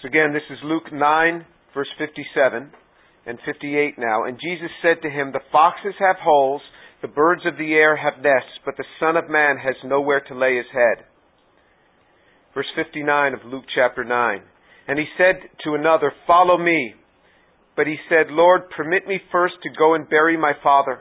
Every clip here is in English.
So again, this is Luke 9, verse 57 and 58 now. And Jesus said to him, "The foxes have holes, the birds of the air have nests, but the Son of Man has nowhere to lay his head." Verse 59 of Luke chapter 9. And he said to another, "Follow me." But he said, "Lord, permit me first to go and bury my father."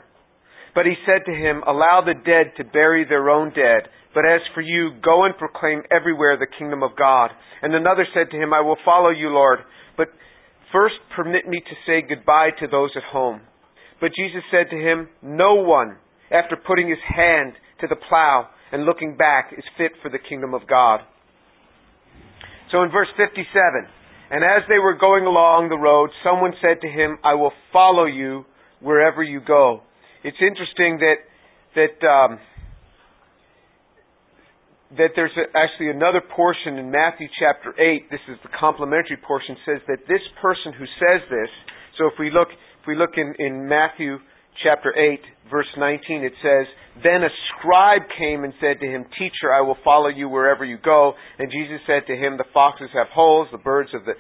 But he said to him, "Allow the dead to bury their own dead. But as for you, go and proclaim everywhere the kingdom of God." And another said to him, "I will follow you, Lord, but first permit me to say goodbye to those at home." But Jesus said to him, "No one, after putting his hand to the plow and looking back, is fit for the kingdom of God." So in verse 57, "And as they were going along the road, someone said to him, 'I will follow you wherever you go.'" It's interesting that there's actually another portion in Matthew chapter 8. This is the complementary portion. Says that this person who says this. So if we look in Matthew chapter 8, verse 19, it says, "Then a scribe came and said to him, 'Teacher, I will follow you wherever you go.' And Jesus said to him, 'The foxes have holes, the birds of the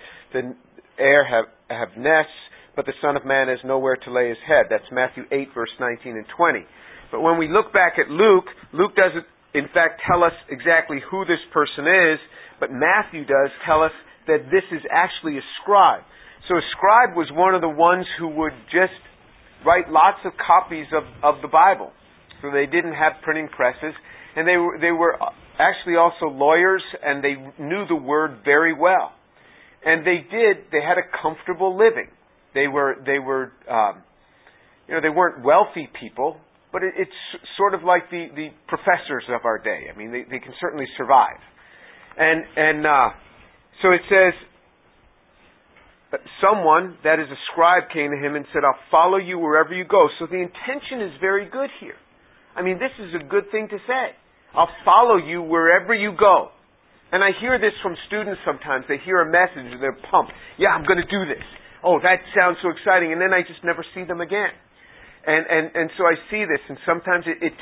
air have nests, but the Son of Man has nowhere to lay his head.'" That's Matthew 8, verse 19 and 20. But when we look back at Luke, Luke doesn't, in fact, tell us exactly who this person is, but Matthew does tell us that this is actually a scribe. So a scribe was one of the ones who would just write lots of copies of the Bible. So they didn't have printing presses, and they were actually also lawyers, and they knew the word very well. And they had a comfortable living. They weren't wealthy people, but it's sort of like the professors of our day. I mean, they can certainly survive. So it says, someone, that is a scribe, came to him and said, "I'll follow you wherever you go." So the intention is very good here. I mean, this is a good thing to say. I'll follow you wherever you go. And I hear this from students sometimes. They hear a message and they're pumped. Yeah, I'm going to do this. Oh, that sounds so exciting. And then I just never see them again. And so I see this. And sometimes it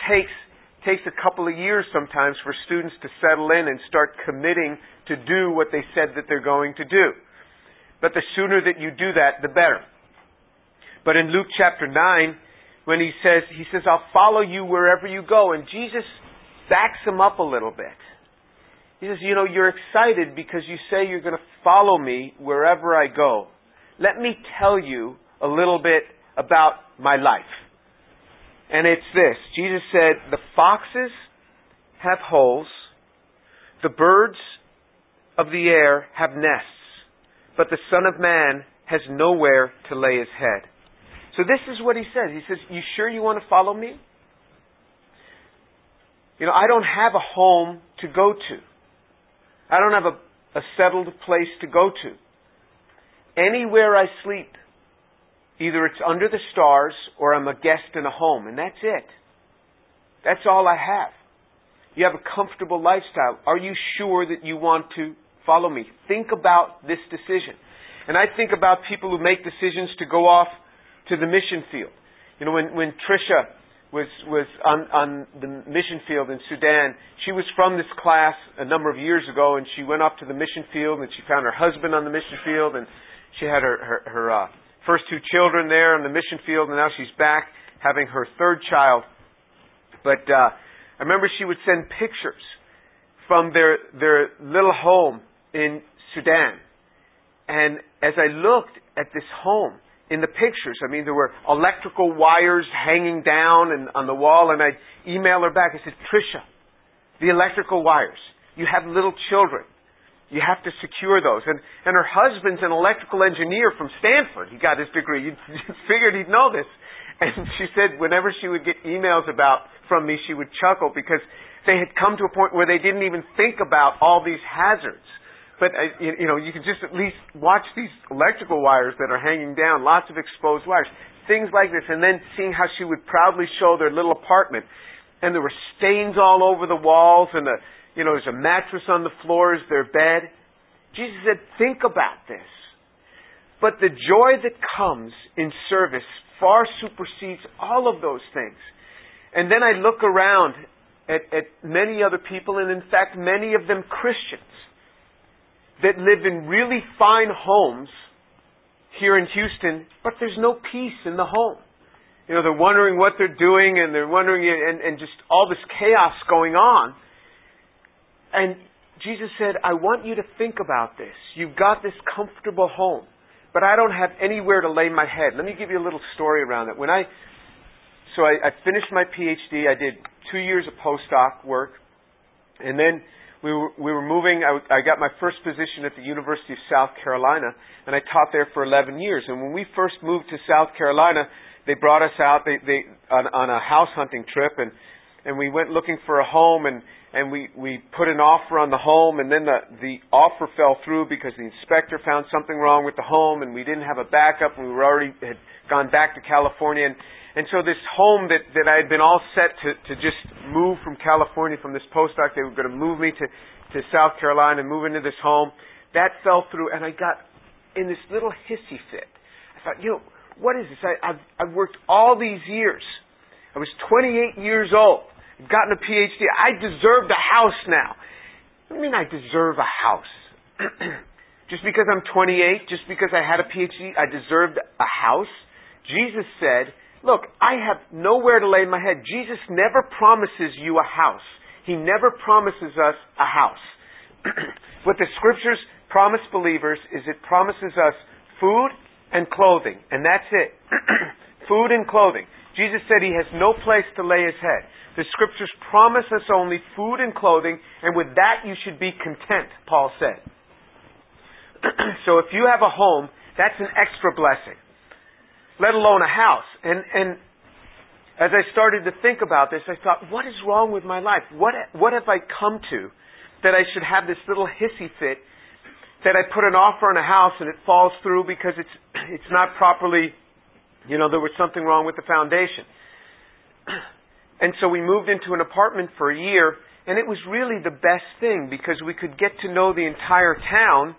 takes a couple of years sometimes for students to settle in and start committing to do what they said that they're going to do. But the sooner that you do that, the better. But in Luke chapter 9, when he says, "I'll follow you wherever you go." And Jesus backs him up a little bit. He says, "You're excited because you say you're going to follow me wherever I go. Let me tell you a little bit about my life." And it's this. Jesus said, "The foxes have holes, the birds of the air have nests, but the Son of Man has nowhere to lay his head." So this is what he says. He says, "You sure you want to follow me? I don't have a home to go to. I don't have a settled place to go to. Anywhere I sleep, either it's under the stars or I'm a guest in a home, and that's it. That's all I have. You have a comfortable lifestyle. Are you sure that you want to follow me?" Think about this decision. And I think about people who make decisions to go off to the mission field. When Tricia was on the mission field in Sudan, she was from this class a number of years ago, and she went off to the mission field, and she found her husband on the mission field, and she had her first two children there on the mission field, and now she's back having her third child. But I remember she would send pictures from their little home in Sudan. And as I looked at this home in the pictures, I mean, there were electrical wires hanging down and on the wall, and I'd email her back. I said, "Tricia, the electrical wires, you have little children. You have to secure those." And her husband's an electrical engineer from Stanford. He got his degree. You figured he'd know this. And she said whenever she would get emails from me, she would chuckle because they had come to a point where they didn't even think about all these hazards. But, you can just at least watch these electrical wires that are hanging down, lots of exposed wires, things like this. And then seeing how she would proudly show their little apartment. And there were stains all over the walls, and there's a mattress on the floor as their bed. Jesus said, "Think about this." But the joy that comes in service far supersedes all of those things. And then I look around at many other people, and in fact, many of them Christians, that live in really fine homes here in Houston, but there's no peace in the home. You know, they're wondering what they're doing, and they're wondering, and just all this chaos going on. And Jesus said, I want you to think about this. You've got this comfortable home, but I don't have anywhere to lay my head. Let me give you a little story around it. So I finished my PhD. I did 2 years of postdoc work, and then we were moving. I got my first position at the University of South Carolina, and I taught there for 11 years. And when we first moved to South Carolina, they brought us out on a house hunting trip, and we went looking for a home, and we put an offer on the home, and then the offer fell through because the inspector found something wrong with the home, and we didn't have a backup, and we were already had gone back to California, and so this home that I had been all set to just move from California from this postdoc, they were going to move me to South Carolina and move into this home, that fell through, and I got in this little hissy fit. I thought, you know, what is this? I've worked all these years. I was 28 years old. I've gotten a PhD. I deserved a house now. What do you mean I deserve a house? Just because I'm 28, just because I had a PhD, I deserved a house? Jesus said, look, I have nowhere to lay my head. Jesus never promises you a house. He never promises us a house. What the Scriptures promise believers is it promises us food and clothing, and that's it. Food and clothing. Jesus said he has no place to lay his head. The Scriptures promise us only food and clothing, and with that you should be content, Paul said. So if you have a home, that's an extra blessing, let alone a house. And as I started to think about this, I thought, what is wrong with my life? What have I come to that I should have this little hissy fit that I put an offer on a house and it falls through because it's not properly, you know, there was something wrong with the foundation. And so we moved into an apartment for a year, and it was really the best thing because we could get to know the entire town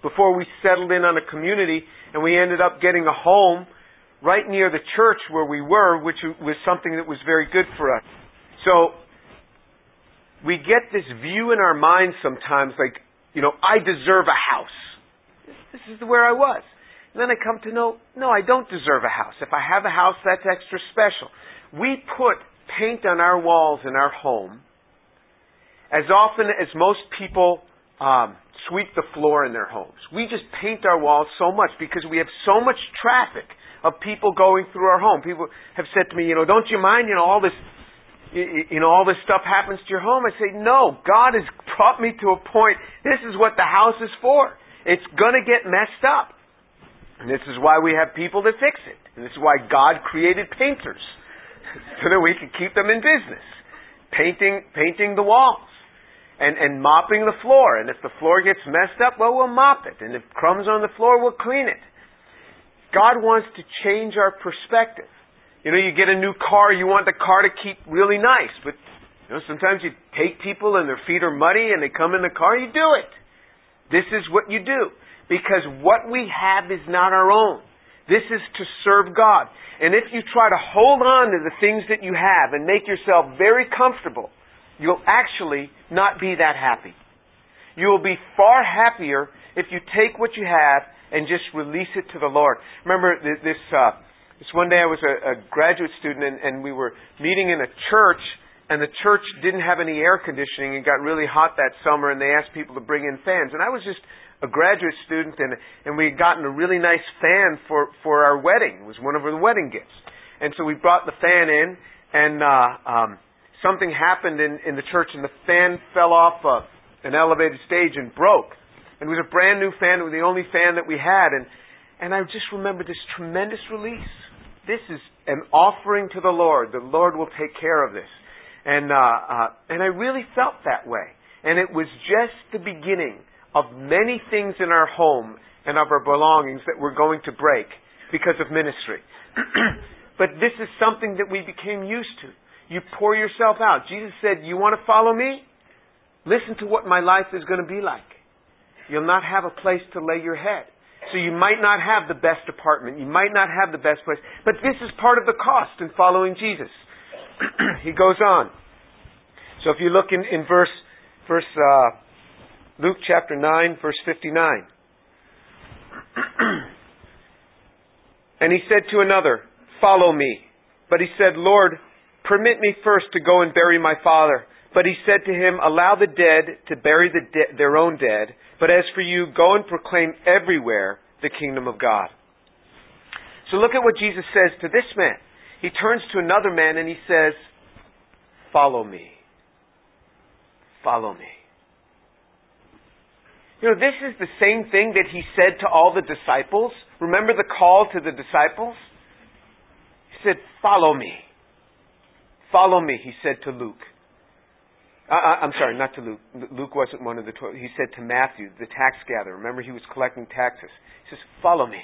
before we settled in on a community, and we ended up getting a home right near the church where we were, which was something that was very good for us. So we get this view in our mind sometimes like, you know, I deserve a house. This is where I was. And then I come to know, no, I don't deserve a house. If I have a house, that's extra special. We put paint on our walls in our home as often as most people sweep the floor in their homes. We just paint our walls so much because we have so much traffic of people going through our home. People have said to me, you know, don't you mind, you know, all this... you know, all this stuff happens to your home. I say, no, God has brought me to a point. This is what the house is for. It's going to get messed up. And this is why we have people to fix it. And this is why God created painters, so that we could keep them in business. Painting the walls and mopping the floor. And if the floor gets messed up, well, we'll mop it. And if crumbs on the floor, we'll clean it. God wants to change our perspective. You know, you get a new car, you want the car to keep really nice. But, you know, sometimes you take people and their feet are muddy and they come in the car, you do it. This is what you do. Because what we have is not our own. This is to serve God. And if you try to hold on to the things that you have and make yourself very comfortable, you'll actually not be that happy. You will be far happier if you take what you have and just release it to the Lord. Remember this... This one day I was a graduate student and we were meeting in a church, and the church didn't have any air conditioning and got really hot that summer, and they asked people to bring in fans. And I was just a graduate student, and we had gotten a really nice fan for our wedding. It was one of our wedding gifts. And so we brought the fan in, and something happened in the church, and the fan fell off an elevated stage and broke. And it was a brand new fan. It was the only fan that we had. And I just remember this tremendous release. This is an offering to the Lord. The Lord will take care of this. And I really felt that way. And it was just the beginning of many things in our home and of our belongings that were going to break because of ministry. But this is something that we became used to. You pour yourself out. Jesus said, you want to follow me? Listen to what my life is going to be like. You'll not have a place to lay your head. So you might not have the best apartment. You might not have the best place. But this is part of the cost in following Jesus. He goes on. So if you look in verse Luke chapter 9, verse 59. And he said to another, "Follow me." But he said, "Lord, permit me first to go and bury my father." But he said to him, "Allow the dead to bury their own dead. But as for you, go and proclaim everywhere the kingdom of God." So look at what Jesus says to this man. He turns to another man and he says, "Follow me. Follow me." You know, this is the same thing that he said to all the disciples. Remember the call to the disciples? He said, "Follow me. Follow me," he said to Luke. I'm sorry, not to Luke. Luke wasn't one of the 12. He said to Matthew, the tax gatherer. Remember, he was collecting taxes. He says, "Follow me."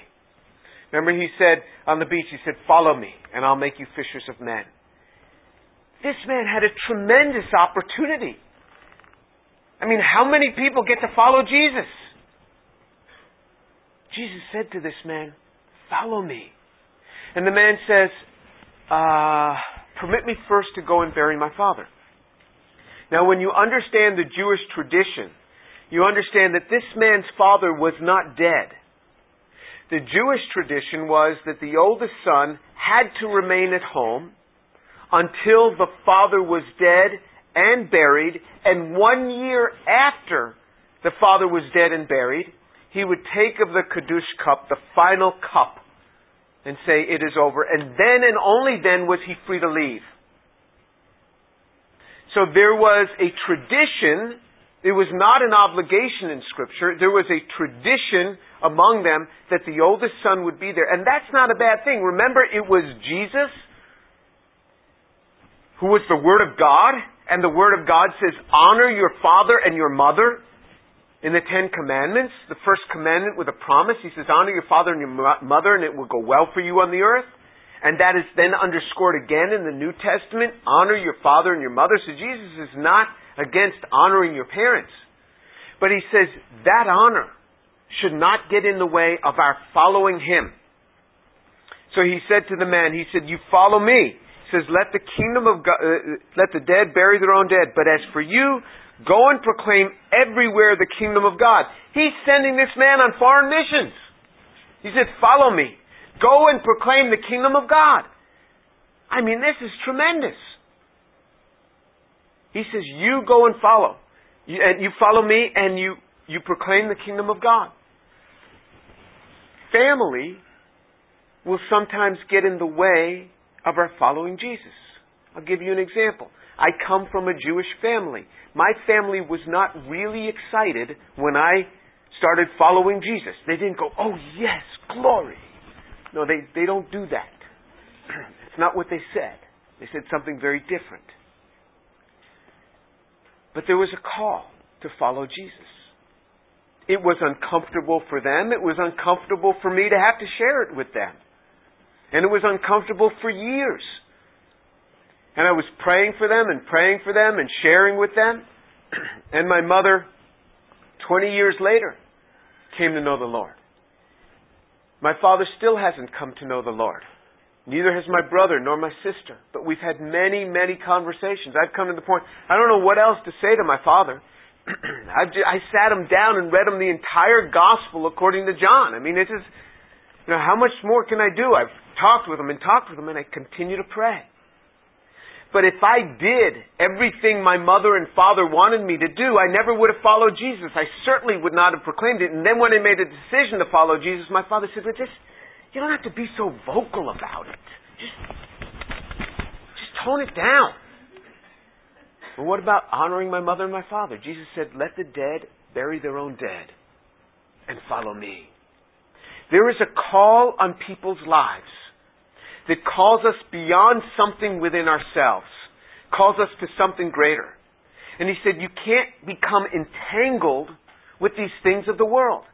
Remember, he said on the beach, he said, "Follow me, and I'll make you fishers of men." This man had a tremendous opportunity. I mean, how many people get to follow Jesus? Jesus said to this man, "Follow me." And the man says, "Permit me first to go and bury my father." Now, when you understand the Jewish tradition, you understand that this man's father was not dead. The Jewish tradition was that the oldest son had to remain at home until the father was dead and buried, and 1 year after the father was dead and buried, he would take of the Kiddush cup, the final cup, and say, "It is over." And then and only then was he free to leave. So there was a tradition. It was not an obligation in Scripture. There was a tradition among them that the oldest son would be there. And that's not a bad thing. Remember, it was Jesus who was the Word of God. And the Word of God says, "Honor your father and your mother." In the Ten Commandments, the first commandment with a promise, he says, "Honor your father and your mother, and it will go well for you on the earth." And that is then underscored again in the New Testament. "Honor your father and your mother." So Jesus is not against honoring your parents. But he says that honor should not get in the way of our following him. So he said to the man, he said, "You follow me." He says, "Let the kingdom of God, let the dead bury their own dead. But as for you, go and proclaim everywhere the kingdom of God." He's sending this man on foreign missions. He said, "Follow me. Go and proclaim the kingdom of God." I mean, this is tremendous. He says, "You go and follow. You follow me and you proclaim the kingdom of God." Family will sometimes get in the way of our following Jesus. I'll give you an example. I come from a Jewish family. My family was not really excited when I started following Jesus. They didn't go, "Oh yes, glory." No, they don't do that. It's not what they said. They said something very different. But there was a call to follow Jesus. It was uncomfortable for them. It was uncomfortable for me to have to share it with them. And it was uncomfortable for years. And I was praying for them and sharing with them. And my mother, 20 years later, came to know the Lord. My father still hasn't come to know the Lord. Neither has my brother nor my sister. But we've had many, many conversations. I've come to the point, I don't know what else to say to my father. I sat him down and read him the entire gospel according to John. I mean, it is, you know, how much more can I do? I've talked with him, and I continue to pray. But if I did everything my mother and father wanted me to do, I never would have followed Jesus. I certainly would not have proclaimed it. And then when I made a decision to follow Jesus, my father said, "But you don't have to be so vocal about it. Just tone it down." Well, what about honoring my mother and my father? Jesus said, "Let the dead bury their own dead and follow me." There is a call on people's lives that calls us beyond something within ourselves, calls us to something greater. And he said, you can't become entangled with these things of the world.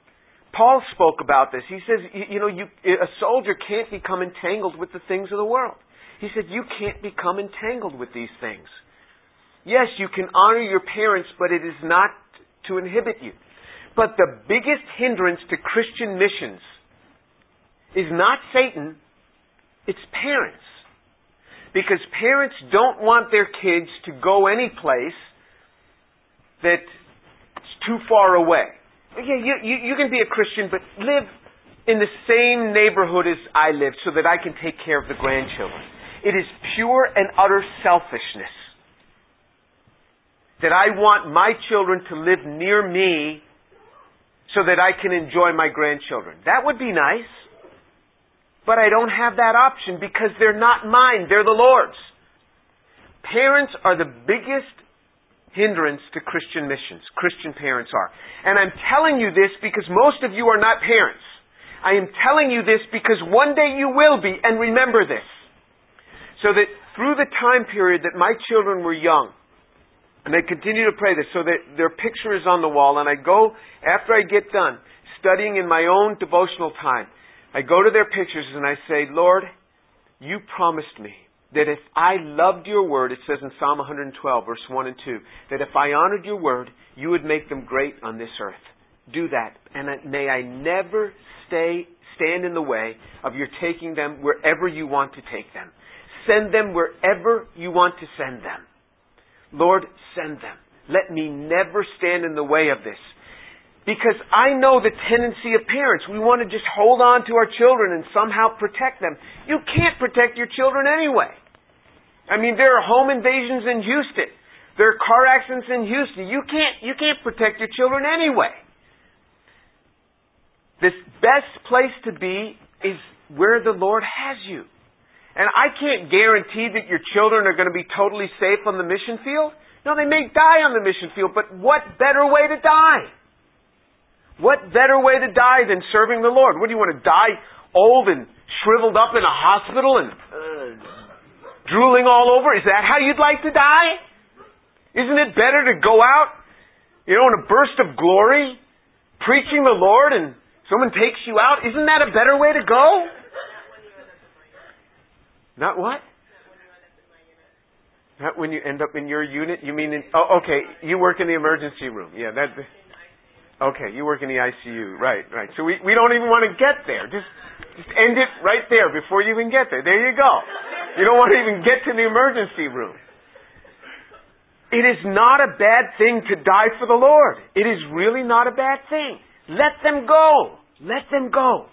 Paul spoke about this. He says, a soldier can't become entangled with the things of the world. He said, you can't become entangled with these things. Yes, you can honor your parents, but it is not to inhibit you. But the biggest hindrance to Christian missions is not Satan, it's parents. Because parents don't want their kids to go any place that too far away. You can be a Christian, but live in the same neighborhood as I live so that I can take care of the grandchildren. It is pure and utter selfishness that I want my children to live near me so that I can enjoy my grandchildren. That would be nice, but I don't have that option because they're not mine. They're the Lord's. Parents are the biggest hindrance to Christian missions. Christian parents are. And I'm telling you this because most of you are not parents. I am telling you this because one day you will be, and remember this. So that through the time period that my children were young, and I continue to pray this, so that their picture is on the wall, and I go, after I get done studying in my own devotional time, I go to their pictures and I say, Lord, you promised me that if I loved your word, it says in Psalm 112, verse 1 and 2, that if I honored your word, you would make them great on this earth. Do that, and may I never stand in the way of your taking them wherever you want to take them. Send them wherever you want to send them. Lord, send them. Let me never stand in the way of this. Because I know the tendency of parents. We want to just hold on to our children and somehow protect them. You can't protect your children anyway. I mean, there are home invasions in Houston. There are car accidents in Houston. You can't protect your children anyway. The best place to be is where the Lord has you. And I can't guarantee that your children are going to be totally safe on the mission field. No, they may die on the mission field, but what better way to die? What better way to die than serving the Lord? What do you want to die old and shriveled up in a hospital and drooling all over? Is that how you'd like to die? Isn't it better to go out, in a burst of glory, preaching the Lord, and someone takes you out? Isn't that a better way to go? Not what? Not when you end up in your unit? You mean you work in the emergency room. Yeah, okay, you work in the ICU, right. So we don't even want to get there. Just end it right there before you even get there. There you go. You don't want to even get to the emergency room. It is not a bad thing to die for the Lord. It is really not a bad thing. Let them go. Let them go.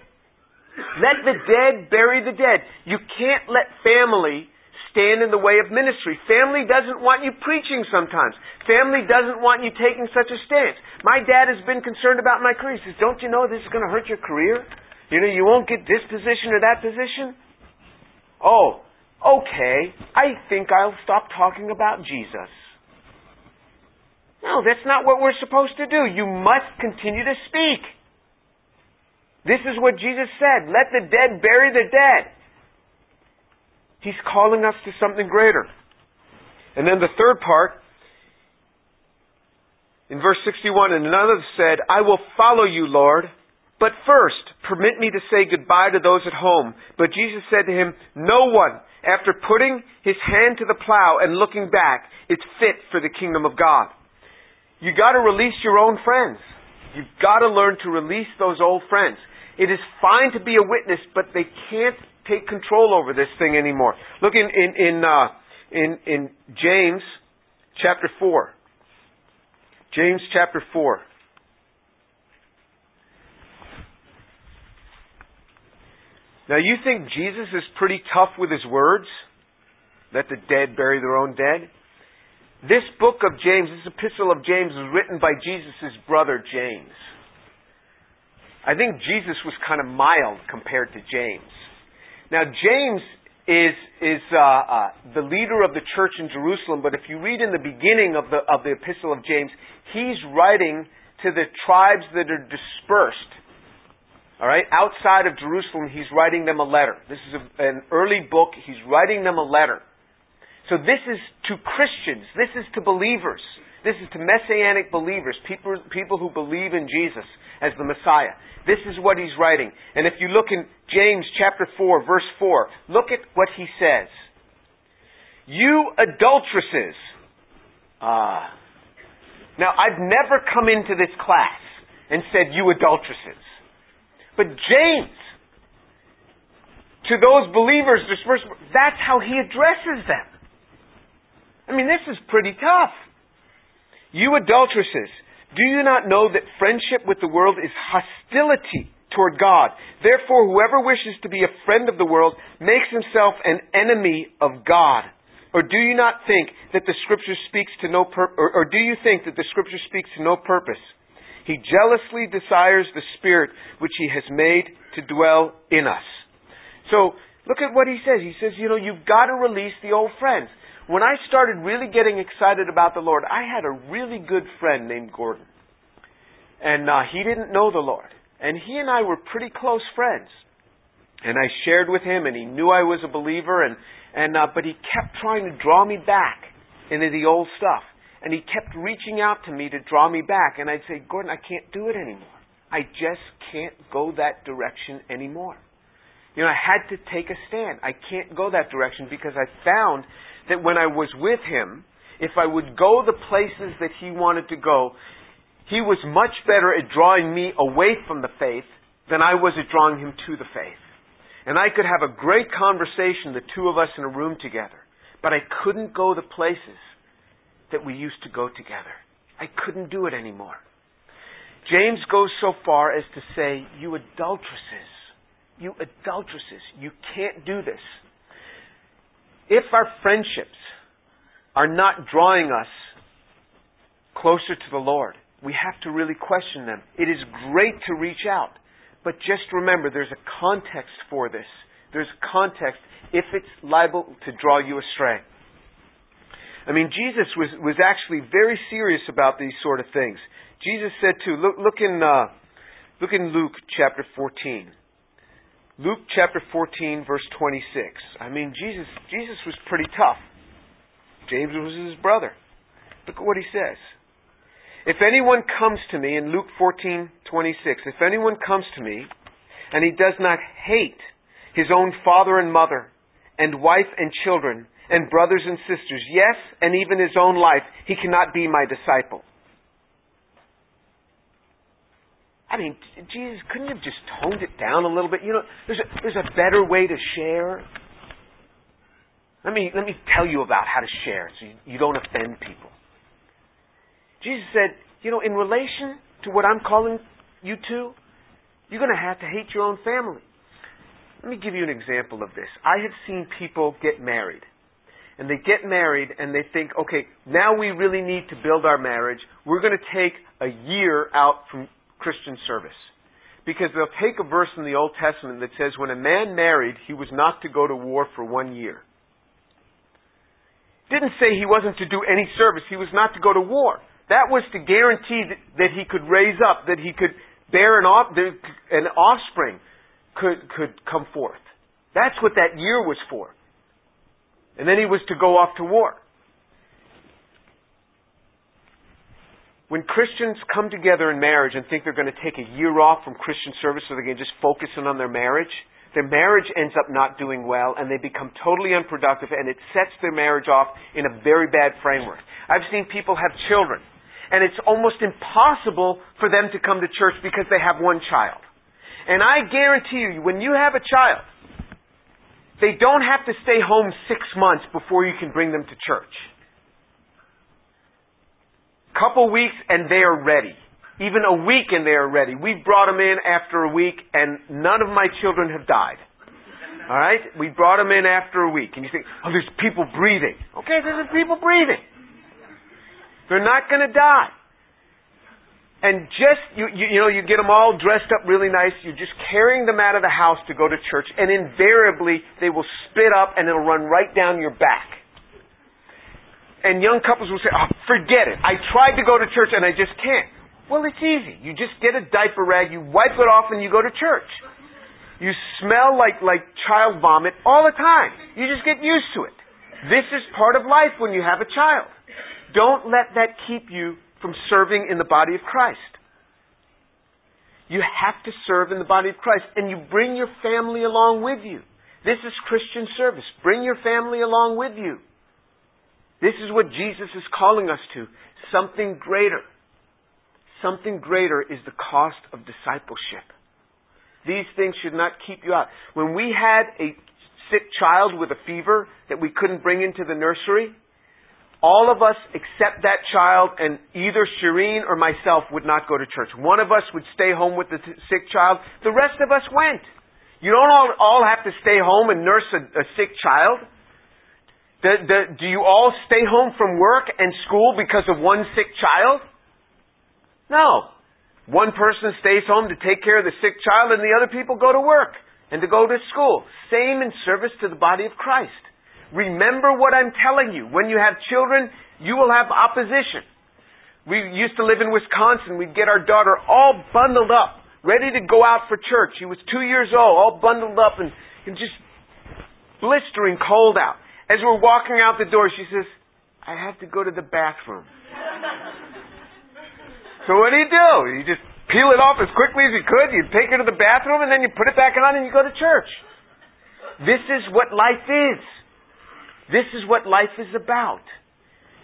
Let the dead bury the dead. You can't let family stand in the way of ministry. Family doesn't want you preaching sometimes. Family doesn't want you taking such a stance. My dad has been concerned about my career. He says, don't you know this is going to hurt your career? You won't get this position or that position. Oh, okay. I think I'll stop talking about Jesus. No, that's not what we're supposed to do. You must continue to speak. This is what Jesus said. Let the dead bury the dead. He's calling us to something greater. And then the third part, in verse 61, and another said, I will follow you, Lord, but first permit me to say goodbye to those at home. But Jesus said to him, no one, after putting his hand to the plow and looking back, is fit for the kingdom of God. You've got to release your own friends. You've got to learn to release those old friends. It is fine to be a witness, but they can't take control over this thing anymore. Look in James chapter 4. James chapter 4. Now you think Jesus is pretty tough with his words? Let the dead bury their own dead? This book of James, this epistle of James, was written by Jesus' brother James. I think Jesus was kind of mild compared to James. Now, James is the leader of the church in Jerusalem, but if you read in the beginning of the epistle of James, he's writing to the tribes that are dispersed. All right? Outside of Jerusalem, he's writing them a letter. This is an early book. He's writing them a letter. So this is to Christians. This is to believers. This is to Messianic believers, people who believe in Jesus as the Messiah. This is what he's writing. And if you look in James chapter 4, verse 4, look at what he says. You adulteresses. Now, I've never come into this class and said, you adulteresses. But James, to those believers, that's how he addresses them. I mean, this is pretty tough. You adulteresses, Do you not know that friendship with the world is hostility toward God? Therefore, whoever wishes to be a friend of the world makes himself an enemy of God. Or do you not think that the Scripture speaks to no purpose? He jealously desires the Spirit which He has made to dwell in us. So look at what he says. He says, you know, you've got to release the old friends. When I started really getting excited about the Lord, I had a really good friend named Gordon. And he didn't know the Lord. And he and I were pretty close friends. And I shared with him, and he knew I was a believer, but he kept trying to draw me back into the old stuff. And he kept reaching out to me to draw me back. And I'd say, Gordon, I can't do it anymore. I just can't go that direction anymore. You know, I had to take a stand. I can't go that direction because I found that when I was with him, if I would go the places that he wanted to go, he was much better at drawing me away from the faith than I was at drawing him to the faith. And I could have a great conversation, the two of us in a room together, but I couldn't go the places that we used to go together. I couldn't do it anymore. James goes so far as to say, you adulteresses, you can't do this. If our friendships are not drawing us closer to the Lord, we have to really question them. It is great to reach out, but just remember there's a context for this. There's a context if it's liable to draw you astray. I mean, Jesus was actually very serious about these sort of things. Jesus said too, look in Luke chapter 14. Luke chapter 14, verse 26. I mean, Jesus was pretty tough. James was his brother. Look at what he says. If anyone comes to me, in Luke 14, 26, if anyone comes to me and he does not hate his own father and mother and wife and children and brothers and sisters, yes, and even his own life, he cannot be my disciple. I mean, Jesus couldn't have just toned it down a little bit. You know, there's a better way to share. Let me tell you about how to share so you don't offend people. Jesus said, you know, in relation to what I'm calling you to, you're going to have to hate your own family. Let me give you an example of this. I have seen people get married. And they get married and they think, okay, now we really need to build our marriage. We're going to take a year out from Christian service. Because they'll take a verse in the Old Testament that says, when a man married, he was not to go to war for 1 year. Didn't say he wasn't to do any service. He was not to go to war. That was to guarantee that he could raise up, that he could bear an offspring could come forth. That's what that year was for. And then he was to go off to war. When Christians come together in marriage and think they're going to take a year off from Christian service so they're going to just focus in on their marriage ends up not doing well and they become totally unproductive and it sets their marriage off in a very bad framework. I've seen people have children and it's almost impossible for them to come to church because they have one child. And I guarantee you, when you have a child, they don't have to stay home 6 months before you can bring them to church. Couple weeks and they are ready. Even a week and they are ready. We brought them in after a week and none of my children have died. All right? We brought them in after a week. And you think, oh, there's people breathing. Okay, there's people breathing. They're not going to die. And just, you know, you get them all dressed up really nice. You're just carrying them out of the house to go to church. And invariably, they will spit up and it'll run right down your back. And young couples will say, oh, forget it. I tried to go to church and I just can't. Well, it's easy. You just get a diaper rag, you wipe it off, and you go to church. You smell like child vomit all the time. You just get used to it. This is part of life when you have a child. Don't let that keep you from serving in the body of Christ. You have to serve in the body of Christ, and you bring your family along with you. This is Christian service. Bring your family along with you. This is what Jesus is calling us to. Something greater. Something greater is the cost of discipleship. These things should not keep you out. When we had a sick child with a fever that we couldn't bring into the nursery, all of us except that child and either Shireen or myself would not go to church. One of us would stay home with the sick child. The rest of us went. You don't all have to stay home and nurse a sick child. Do you all stay home from work and school because of one sick child? No. One person stays home to take care of the sick child and the other people go to work and to go to school. Same in service to the body of Christ. Remember what I'm telling you. When you have children, you will have opposition. We used to live in Wisconsin. We'd get our daughter all bundled up, ready to go out for church. She was 2 years old, all bundled up and just blistering cold out. As we're walking out the door, she says, "I have to go to the bathroom." So what do? You just peel it off as quickly as you could. You take her to the bathroom and then you put it back on and you go to church. This is what life is. This is what life is about.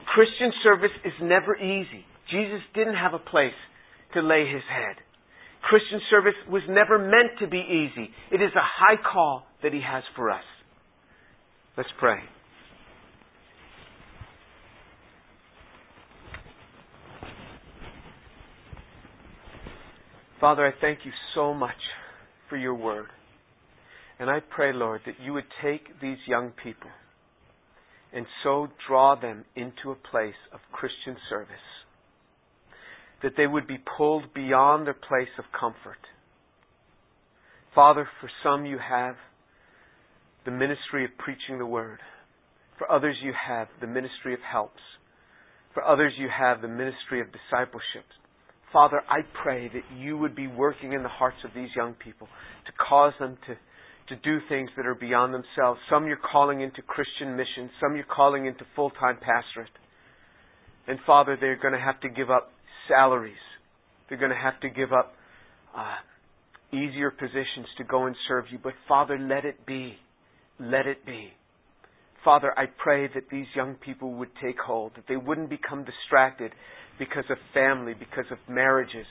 Christian service is never easy. Jesus didn't have a place to lay his head. Christian service was never meant to be easy. It is a high call that he has for us. Let's pray. Father, I thank you so much for your word. And I pray, Lord, that you would take these young people and so draw them into a place of Christian service. That they would be pulled beyond their place of comfort. Father, for some you have the ministry of preaching the word. For others you have the ministry of helps. For others you have the ministry of discipleship. Father, I pray that you would be working in the hearts of these young people to cause them to do things that are beyond themselves. Some you're calling into Christian missions. Some you're calling into full-time pastorate. And Father, they're going to have to give up salaries. They're going to have to give up easier positions to go and serve you. But Father, let it be. Let it be. Father, I pray that these young people would take hold, that they wouldn't become distracted because of family, because of marriages,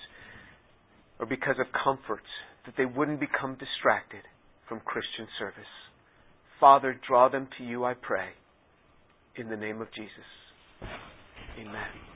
or because of comforts, that they wouldn't become distracted from Christian service. Father, draw them to you, I pray. In the name of Jesus. Amen.